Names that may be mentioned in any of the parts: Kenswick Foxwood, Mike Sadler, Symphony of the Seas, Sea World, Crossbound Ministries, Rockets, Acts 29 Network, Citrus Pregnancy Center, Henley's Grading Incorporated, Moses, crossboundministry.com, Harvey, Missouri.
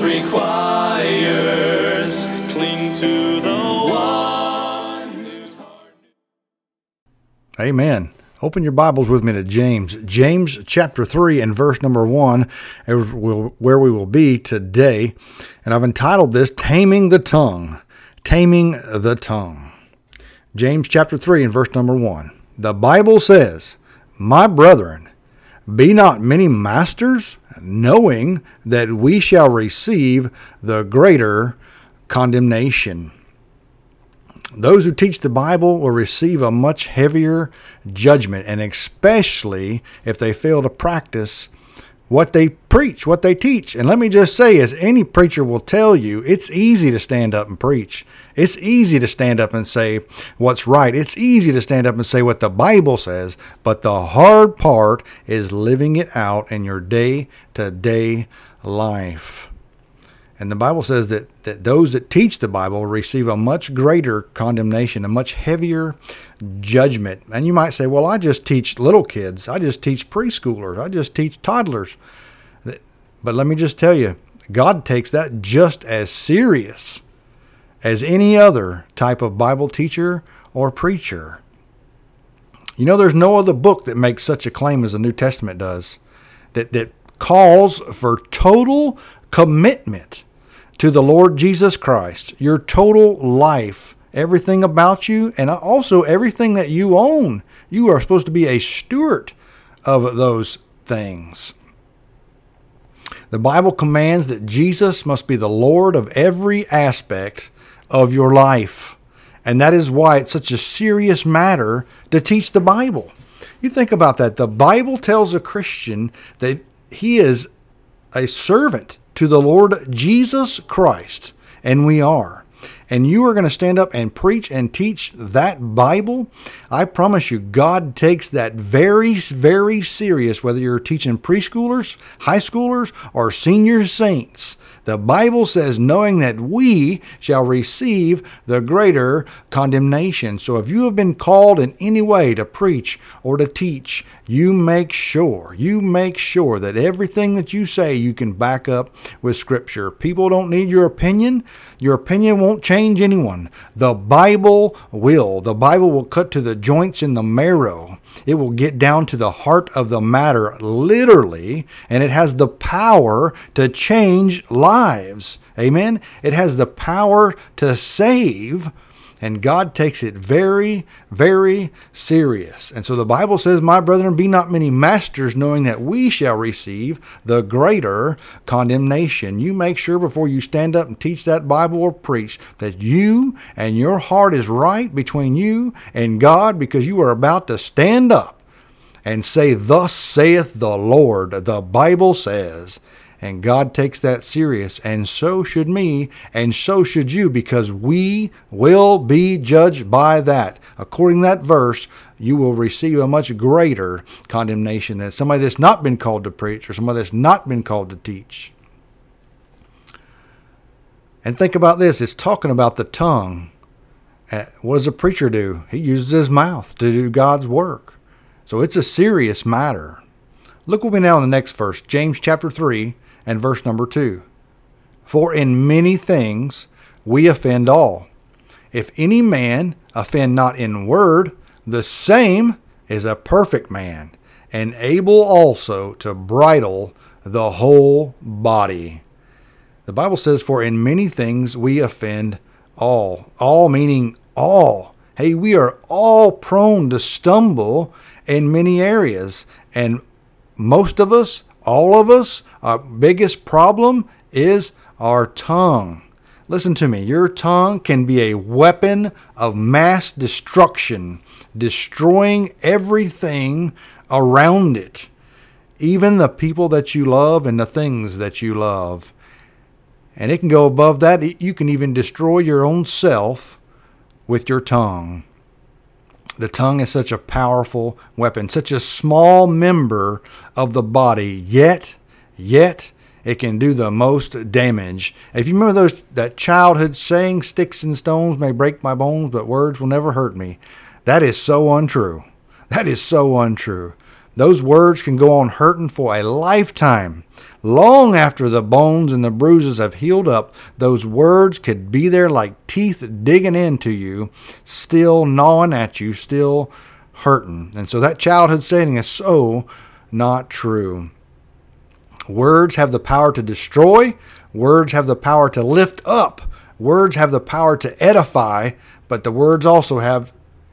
requires, cling to the one whose heart... Amen. Open your Bibles with me to James. James chapter 3 and verse number 1 is where we will be today. And I've entitled this, Taming the Tongue. Taming the Tongue. James chapter 3 and verse number 1. The Bible says, My brethren, be not many masters, knowing that we shall receive the greater condemnation. Those who teach the Bible will receive a much heavier judgment, and especially if they fail to practice what they preach, what they teach. And let me just say, as any preacher will tell you, it's easy to stand up and preach. It's easy to stand up and say what's right. It's easy to stand up and say what the Bible says, but the hard part is living it out in your day-to-day life. And the Bible says that those that teach the Bible receive a much greater condemnation, a much heavier judgment. And you might say, well, I just teach little kids. I just teach preschoolers. I just teach toddlers. But let me just tell you, God takes that just as serious as any other type of Bible teacher or preacher. You know, there's no other book that makes such a claim as the New Testament does, that calls for total commitment to the Lord Jesus Christ, your total life, everything about you, and also everything that you own. You are supposed to be a steward of those things. The Bible commands that Jesus must be the Lord of every aspect of your life, and that is why it's such a serious matter to teach the Bible. You think about that. The Bible tells a Christian that he is a servant to the Lord Jesus Christ, and we are. And you are going to stand up and preach and teach that Bible. I promise you, God takes that very, very serious, whether you're teaching preschoolers, high schoolers, or senior saints. The Bible says, knowing that we shall receive the greater condemnation. So if you have been called in any way to preach or to teach, you make sure that everything that you say, you can back up with Scripture. People don't need your opinion. Your opinion won't change anyone. The Bible will. The Bible will cut to the joints in the marrow. It will get down to the heart of the matter, literally, and it has the power to change lives. Amen. It has the power to save, and God takes it very, very serious. And so the Bible says, My brethren, be not many masters, knowing that we shall receive the greater condemnation. You make sure before you stand up and teach that Bible or preach that you and your heart is right between you and God, because you are about to stand up and say, Thus saith the Lord, the Bible says. And God takes that serious, and so should me, and so should you, because we will be judged by that. According to that verse, you will receive a much greater condemnation than somebody that's not been called to preach or somebody that's not been called to teach. And think about this. It's talking about the tongue. What does a preacher do? He uses his mouth to do God's work. So it's a serious matter. Look with me now in the next verse, James chapter 3. And verse number 2, For in many things we offend all. If any man offend not in word, the same is a perfect man, and able also to bridle the whole body. The Bible says, for in many things we offend all meaning all. Hey, we are all prone to stumble in many areas. And most of us, all of us, our biggest problem is our tongue. Listen to me. Your tongue can be a weapon of mass destruction, destroying everything around it, even the people that you love and the things that you love. And it can go above that. You can even destroy your own self with your tongue. The tongue is such a powerful weapon, such a small member of the body, yet it can do the most damage. If you remember that childhood saying, sticks and stones may break my bones, but words will never hurt me. That is so untrue. That is so untrue. Those words can go on hurting for a lifetime. Long after the bones and the bruises have healed up, those words could be there like teeth digging into you, still gnawing at you, still hurting. And so that childhood saying is so not true. Words have the power to destroy. Words have the power to lift up. Words have the power to edify, but the words also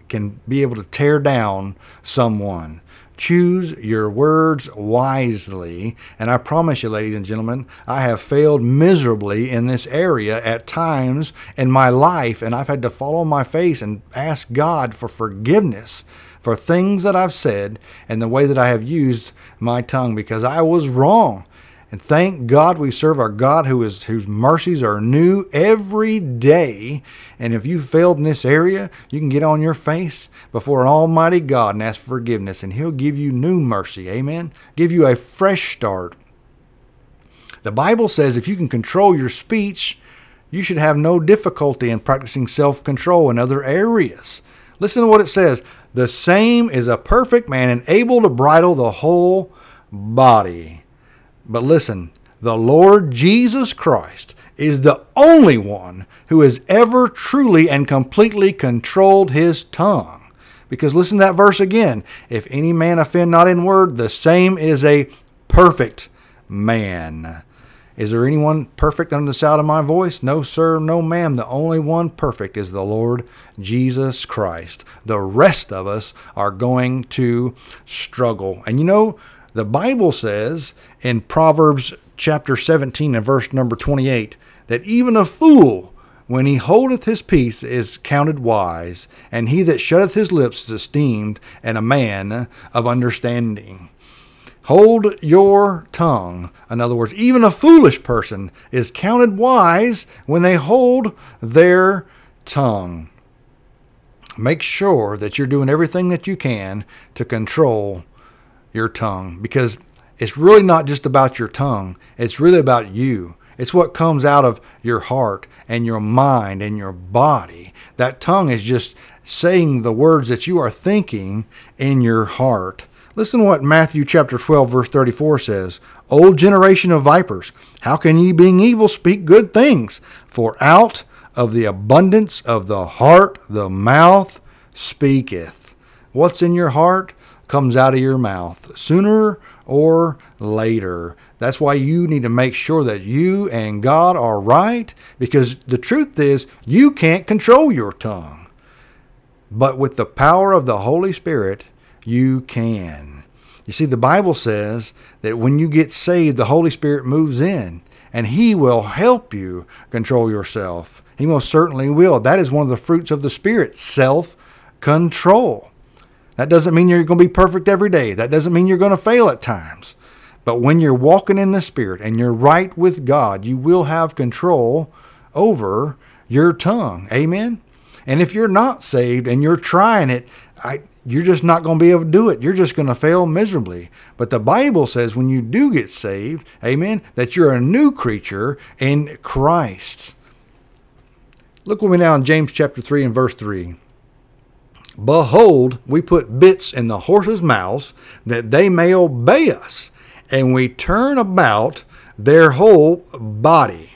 can be able to tear down someone. Choose your words wisely. And I promise you, ladies and gentlemen, I have failed miserably in this area at times in my life, and I've had to fall on my face and ask God for forgiveness for things that I've said and the way that I have used my tongue, because I was wrong. And thank God we serve our God whose mercies are new every day. And if you failed in this area, you can get on your face before an almighty God and ask for forgiveness. And He'll give you new mercy. Amen. Give you a fresh start. The Bible says if you can control your speech, you should have no difficulty in practicing self-control in other areas. Listen to what it says. The same is a perfect man and able to bridle the whole body. But listen, the Lord Jesus Christ is the only one who has ever truly and completely controlled his tongue. Because listen to that verse again. If any man offend not in word, the same is a perfect man. Is there anyone perfect under the sound of my voice? No, sir, no, ma'am. The only one perfect is the Lord Jesus Christ. The rest of us are going to struggle. And you know, the Bible says in Proverbs chapter 17 and verse number 28 that even a fool, when he holdeth his peace, is counted wise, and he that shutteth his lips is esteemed and a man of understanding. Hold your tongue. In other words, even a foolish person is counted wise when they hold their tongue. Make sure that you're doing everything that you can to control your tongue, because it's really not just about your tongue. It's really about you. It's what comes out of your heart and your mind and your body. That tongue is just saying the words that you are thinking in your heart. Listen to what Matthew chapter 12 verse 34 says. O generation of vipers, how can ye being evil speak good things? For out of the abundance of the heart the mouth speaketh. What's in your heart comes out of your mouth sooner or later. That's why you need to make sure that you and God are right, because the truth is you can't control your tongue. But with the power of the Holy Spirit, you can. You see, the Bible says that when you get saved, the Holy Spirit moves in and He will help you control yourself. He most certainly will. That is one of the fruits of the Spirit, self-control. That doesn't mean you're going to be perfect every day. That doesn't mean you're going to fail at times. But when you're walking in the Spirit and you're right with God, you will have control over your tongue. Amen? And if you're not saved and you're trying it, you're just not going to be able to do it. You're just going to fail miserably. But the Bible says when you do get saved, amen, that you're a new creature in Christ. Look with me now in James chapter 3 and verse 3. Behold, we put bits in the horses' mouths that they may obey us, and we turn about their whole body.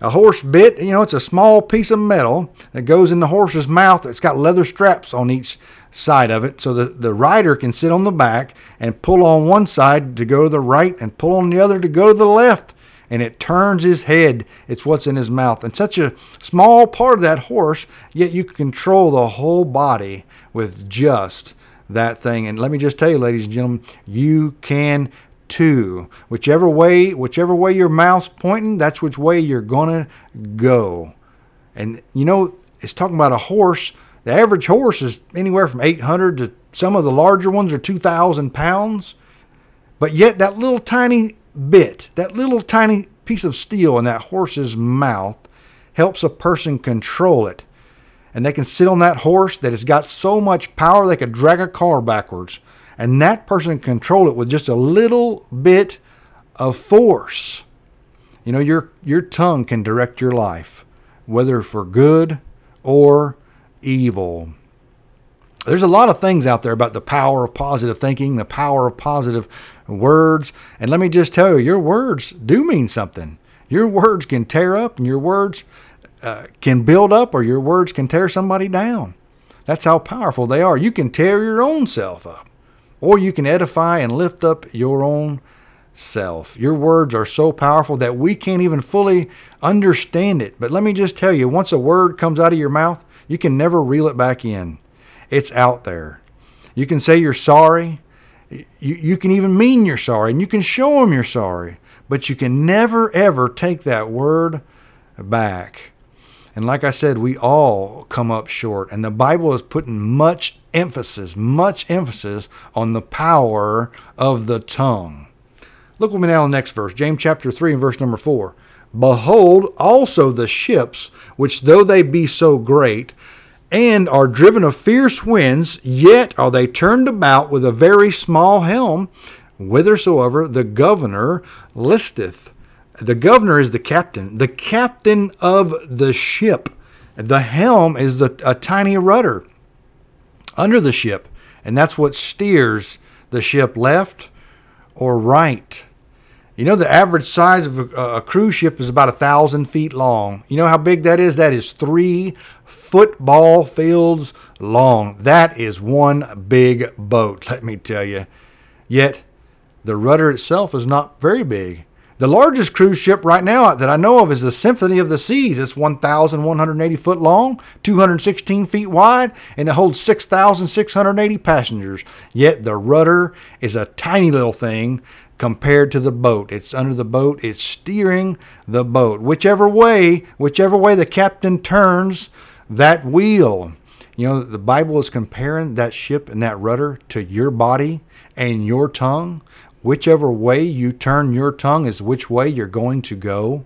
A horse bit, it's a small piece of metal that goes in the horse's mouth. It's got leather straps on each side of it, so the rider can sit on the back and pull on one side to go to the right and pull on the other to go to the left. and it turns his head. It's what's in his mouth. And such a small part of that horse, yet you can control the whole body with just that thing. And let me just tell you, ladies and gentlemen, you can too. Whichever way your mouth's pointing, that's which way you're going to go. And, you know, it's talking about a horse. The average horse is anywhere from 800 to some of the larger ones are 2,000 pounds. But yet that little tiny bit, that little tiny piece of steel in that horse's mouth helps a person control it. And they can sit on that horse that has got so much power they could drag a car backwards. And that person can control it with just a little bit of force. You know, your tongue can direct your life, whether for good or evil. There's a lot of things out there about the power of positive thinking, the power of positive words. And let me just tell you, your words do mean something. Your words can tear up, and your words can build up, or your words can tear somebody down. That's how powerful they are. You can tear your own self up, or you can edify and lift up your own self. Your words are so powerful that we can't even fully understand it. But let me just tell you, once a word comes out of your mouth, you can never reel it back in. It's out there. You can say you're sorry. You can even mean you're sorry, and you can show them you're sorry. But you can never, ever take that word back. And like I said, we all come up short. And the Bible is putting much emphasis on the power of the tongue. Look with me now in the next verse, James chapter 3 and verse number 4. Behold also the ships, which though they be so great, and are driven of fierce winds, yet are they turned about with a very small helm, whithersoever the governor listeth. The governor is the captain of the ship. The helm is a tiny rudder under the ship, and that's what steers the ship left or right. You know, the average size of a cruise ship is about 1,000 feet long. You know how big that is? That is 3 football fields long. That is one big boat, let me tell you. Yet, the rudder itself is not very big. The largest cruise ship right now that I know of is the Symphony of the Seas. It's 1,180 foot long, 216 feet wide, and it holds 6,680 passengers. Yet, the rudder is a tiny little thing compared to the boat. It's under the boat. It's steering the boat. Whichever way the captain turns that wheel. You know, the Bible is comparing that ship and that rudder to your body and your tongue. Whichever way you turn your tongue is which way you're going to go.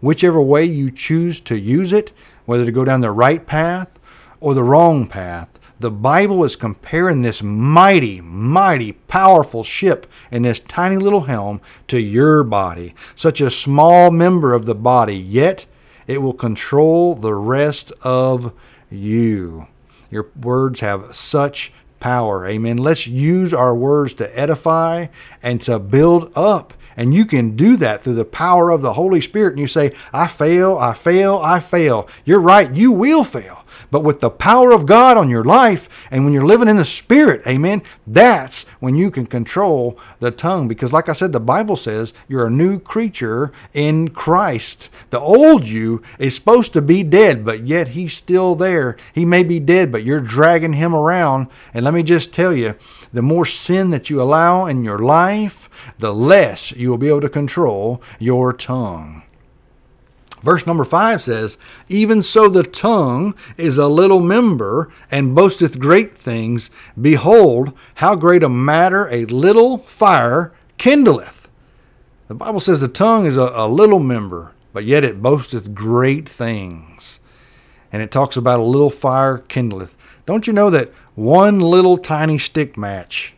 Whichever way you choose to use it, whether to go down the right path or the wrong path. The Bible is comparing this mighty, mighty powerful ship and this tiny little helm to your body. Such a small member of the body, yet it will control the rest of you. Your words have such power. Amen. Let's use our words to edify and to build up. And you can do that through the power of the Holy Spirit. And you say, I fail, I fail, I fail. You're right. You will fail. But with the power of God on your life, and when you're living in the Spirit, amen, that's when you can control the tongue. Because like I said, the Bible says you're a new creature in Christ. The old you is supposed to be dead, but yet he's still there. He may be dead, but you're dragging him around. And let me just tell you, the more sin that you allow in your life, the less you will be able to control your tongue. Verse number 5 says, even so the tongue is a little member and boasteth great things. Behold, how great a matter a little fire kindleth. The Bible says the tongue is a little member, but yet it boasteth great things. And it talks about a little fire kindleth. Don't you know that one little tiny stick match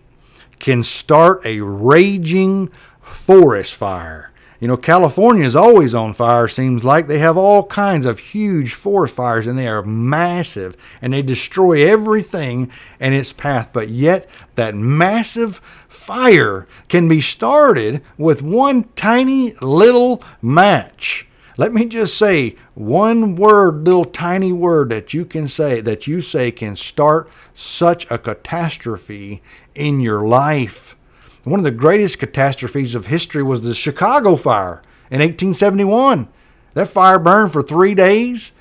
can start a raging forest fire? You know, California is always on fire, seems like. They have all kinds of huge forest fires, and they are massive, and they destroy everything in its path. But yet, that massive fire can be started with one tiny little match. Let me just say, one word, little tiny word that you say can start such a catastrophe in your life. One of the greatest catastrophes of history was the Chicago fire. in 1871. That fire burned for 3 days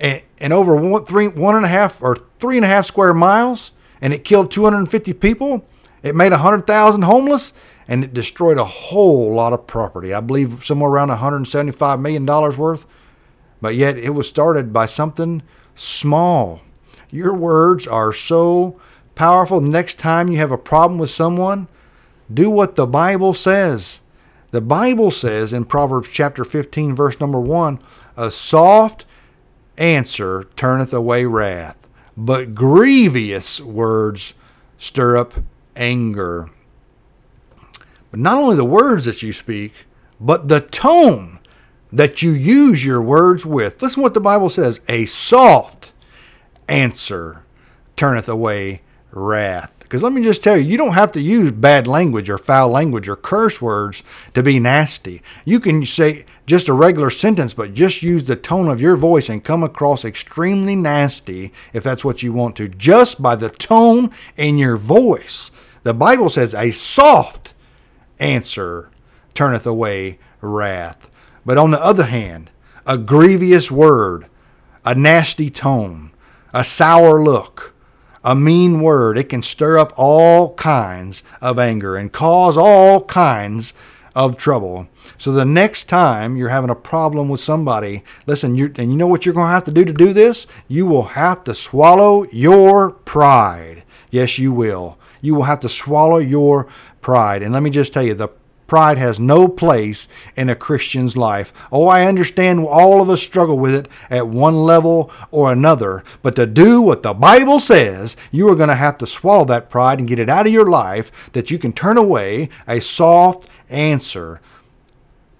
and over 3.5 square miles, and it killed 250 people. It made 100,000 homeless, and it destroyed a whole lot of property. I believe somewhere around $175 million worth. But yet it was started by something small. Your words are so powerful. Next time you have a problem with someone, do what the Bible says. The Bible says in Proverbs chapter 15, verse number 1, a soft answer turneth away wrath, but grievous words stir up anger. But not only the words that you speak, but the tone that you use your words with. Listen to what the Bible says. A soft answer turneth away wrath. Because let me just tell you, you don't have to use bad language or foul language or curse words to be nasty. You can say just a regular sentence, but just use the tone of your voice and come across extremely nasty if that's what you want to, just by the tone in your voice. The Bible says a soft answer turneth away wrath. But on the other hand, a grievous word, a nasty tone, a sour look, a mean word, it can stir up all kinds of anger and cause all kinds of trouble. So the next time you're having a problem with somebody, listen, and you know what you're going to do this? You will have to swallow your pride. Yes, you will. You will have to swallow your pride. And let me just tell you, the pride has no place in a Christian's life. Oh, I understand all of us struggle with it at one level or another, but to do what the Bible says, you are going to have to swallow that pride and get it out of your life that you can turn away a soft answer.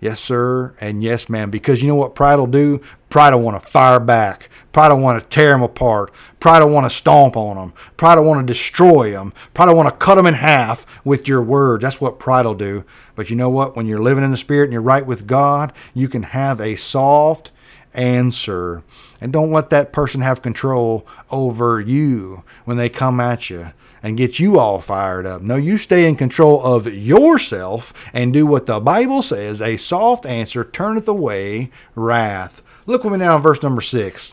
Yes, sir, and yes, ma'am, because you know what pride will do? Pride will want to fire back. Pride will want to tear them apart. Pride will want to stomp on them. Pride will want to destroy them. Pride will want to cut them in half with your word. That's what pride will do. But you know what? When you're living in the Spirit and you're right with God, you can have a soft answer. And don't let that person have control over you when they come at you and get you all fired up. No, you stay in control of yourself and do what the Bible says. A soft answer turneth away wrath. Look with me now in verse number 6.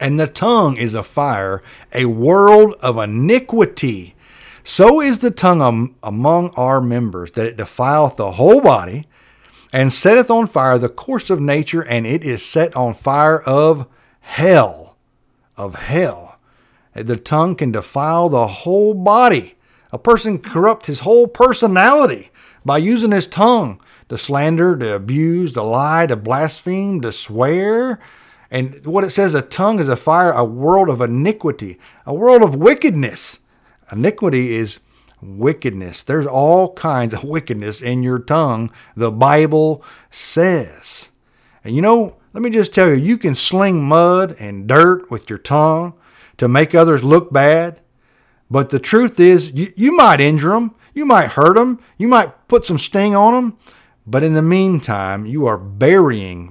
And the tongue is a fire, a world of iniquity. So is the tongue among our members, that it defileth the whole body, and setteth on fire the course of nature, and it is set on fire of hell. Of hell. The tongue can defile the whole body. A person corrupts his whole personality by using his tongue to slander, to abuse, to lie, to blaspheme, to swear. And what it says, a tongue is a fire, a world of iniquity, a world of wickedness. Iniquity is wickedness. There's all kinds of wickedness in your tongue, the Bible says. And you know, let me just tell you, you can sling mud and dirt with your tongue to make others look bad. But the truth is, you might injure them. You might hurt them. You might put some sting on them. But in the meantime, you are burying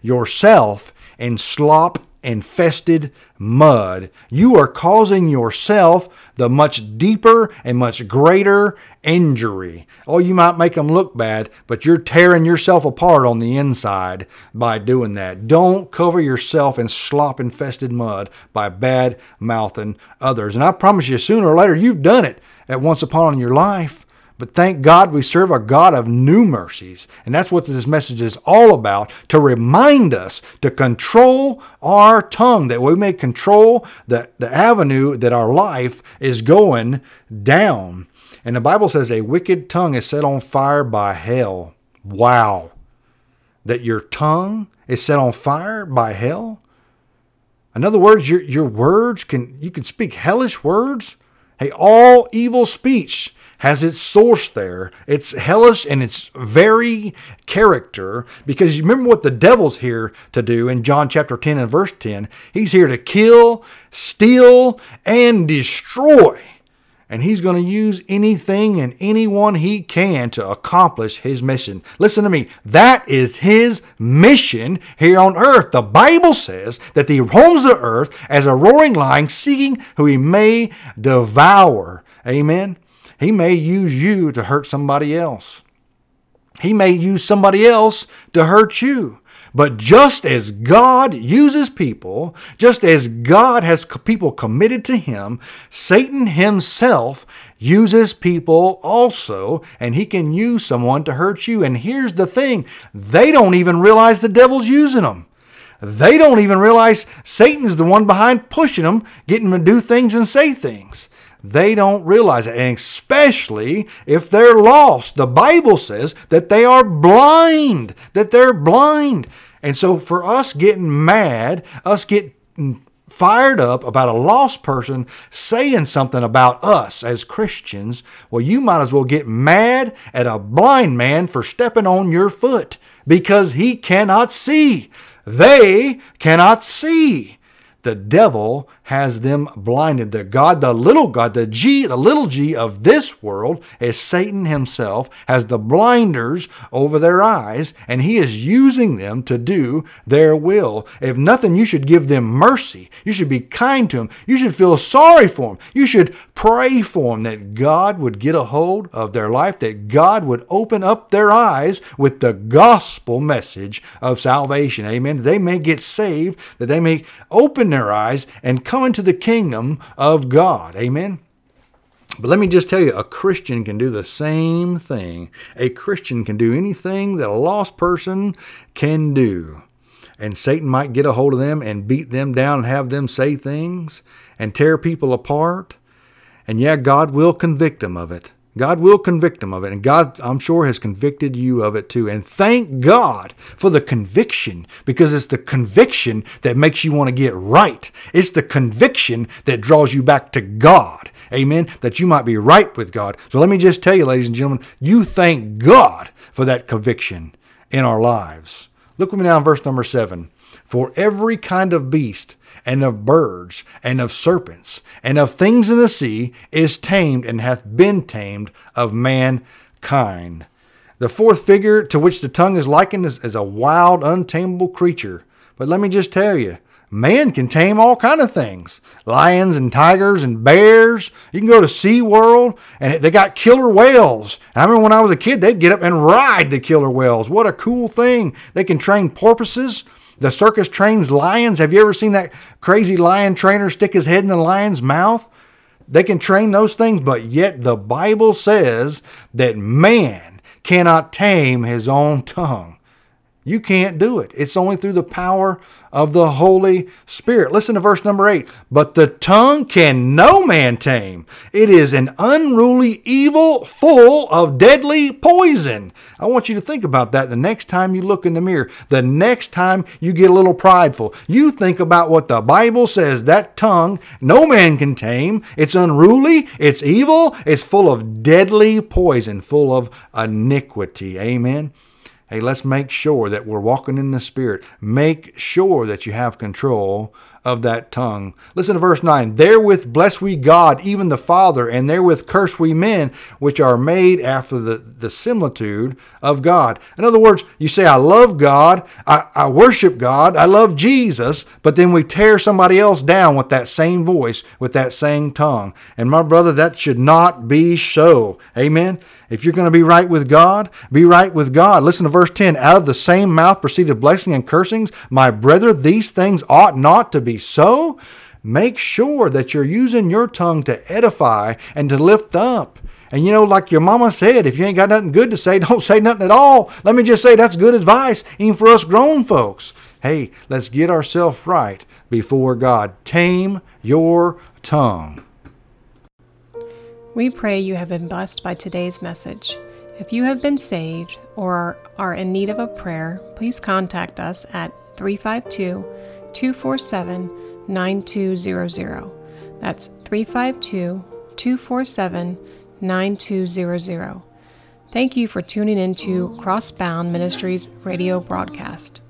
yourself in slop-infested mud. You are causing yourself the much deeper and much greater injury. Oh, you might make them look bad, but you're tearing yourself apart on the inside by doing that. Don't cover yourself in slop-infested mud by bad mouthing others. And I promise you, sooner or later, you've done it at once upon in your life. But thank God we serve a God of new mercies. And that's what this message is all about, to remind us to control our tongue, that we may control the avenue that our life is going down. And the Bible says a wicked tongue is set on fire by hell. Wow. That your tongue is set on fire by hell? In other words, your words, you can speak hellish words. Hey, all evil speech has its source there. It's hellish in its very character, because you remember what the devil's here to do in John chapter 10 and verse 10. He's here to kill, steal, and destroy. And he's going to use anything and anyone he can to accomplish his mission. Listen to me. That is his mission here on earth. The Bible says that he roams the earth as a roaring lion, seeking who he may devour. Amen. He may use you to hurt somebody else. He may use somebody else to hurt you. But just as God uses people, just as God has people committed to him, Satan himself uses people also, and he can use someone to hurt you. And here's the thing, they don't even realize the devil's using them. They don't even realize Satan's the one behind pushing them, getting them to do things and say things. They don't realize it, and especially if they're lost. The Bible says that they are blind, that they're blind. And so for us getting mad, us getting fired up about a lost person saying something about us as Christians, well, you might as well get mad at a blind man for stepping on your foot because he cannot see. They cannot see. The devil has them blinded. The God, the little God, the little G of this world is Satan himself, has the blinders over their eyes, and he is using them to do their will. If nothing, you should give them mercy. You should be kind to them. You should feel sorry for them. You should pray for them that God would get a hold of their life, that God would open up their eyes with the gospel message of salvation. Amen. They may get saved, that they may open their eyes and come into the kingdom of God. Amen. But let me just tell you, a Christian can do the same thing. A Christian can do anything that a lost person can do. And Satan might get a hold of them and beat them down and have them say things and tear people apart. And yeah, God will convict them of it. God will convict them of it. And God, I'm sure, has convicted you of it too. And thank God for the conviction, because it's the conviction that makes you want to get right. It's the conviction that draws you back to God. Amen. That you might be right with God. So let me just tell you, ladies and gentlemen, you thank God for that conviction in our lives. Look with me now in verse number 7. For every kind of beast and of birds and of serpents and of things in the sea is tamed and hath been tamed of mankind. The fourth figure to which the tongue is likened is a wild, untamable creature. But let me just tell you, man can tame all kind of things. Lions and tigers and bears. You can go to Sea World and they got killer whales. I remember when I was a kid, they'd get up and ride the killer whales. What a cool thing. They can train porpoises. The circus trains lions. Have you ever seen that crazy lion trainer stick his head in the lion's mouth? They can train those things, but yet the Bible says that man cannot tame his own tongue. You can't do it. It's only through the power of the Holy Spirit. Listen to verse number 8. But the tongue can no man tame. It is an unruly evil full of deadly poison. I want you to think about that the next time you look in the mirror, the next time you get a little prideful. You think about what the Bible says. That tongue no man can tame. It's unruly. It's evil. It's full of deadly poison, full of iniquity. Amen. Hey, let's make sure that we're walking in the Spirit. Make sure that you have control of that tongue. Listen to verse 9. Therewith bless we God, even the Father, and therewith curse we men, which are made after the similitude of God. In other words, you say, I love God, I worship God, I love Jesus, but then we tear somebody else down with that same voice, with that same tongue. And my brother, that should not be so. Amen. If you're going to be right with God, be right with God. Listen to verse 10. Out of the same mouth proceeded blessing and cursings. My brethren, these things ought not to be so. Make sure that you're using your tongue to edify and to lift up. And you know, like your mama said, if you ain't got nothing good to say, don't say nothing at all. Let me just say that's good advice, even for us grown folks. Hey, let's get ourselves right before God. Tame your tongue. We pray you have been blessed by today's message. If you have been saved or are in need of a prayer, please contact us at 352-247-9200. That's 352-247-9200. Thank you for tuning into Crossbound Ministries radio broadcast.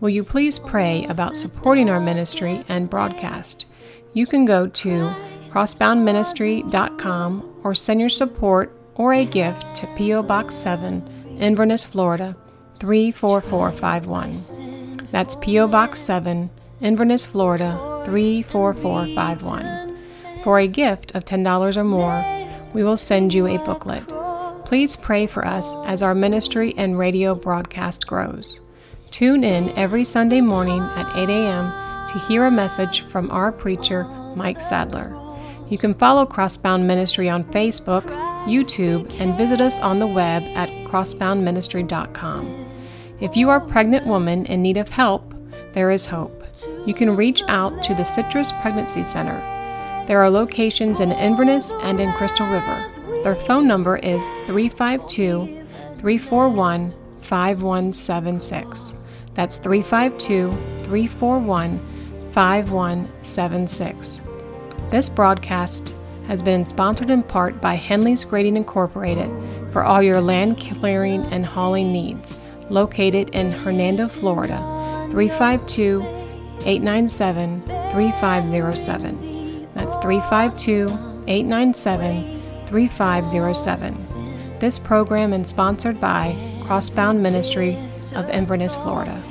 Will you please pray about supporting our ministry and broadcast? You can go to crossboundministry.com or send your support or a gift to P.O. Box 7, Inverness, Florida, 34451. That's P.O. Box 7, Inverness, Florida, 34451. For a gift of $10 or more, we will send you a booklet. Please pray for us as our ministry and radio broadcast grows. Tune in every Sunday morning at 8 a.m. to hear a message from our preacher, Mike Sadler. You can follow Crossbound Ministry on Facebook, YouTube, and visit us on the web at crossboundministry.com. If you are a pregnant woman in need of help, there is hope. You can reach out to the Citrus Pregnancy Center. There are locations in Inverness and in Crystal River. Their phone number is 352-341-5176. That's 352-341-5176. This broadcast has been sponsored in part by Henley's Grading Incorporated for all your land clearing and hauling needs, located in Hernando, Florida, 352-897-3507. That's 352-897-3507. This program is sponsored by Crossbound Ministry of Inverness, Florida.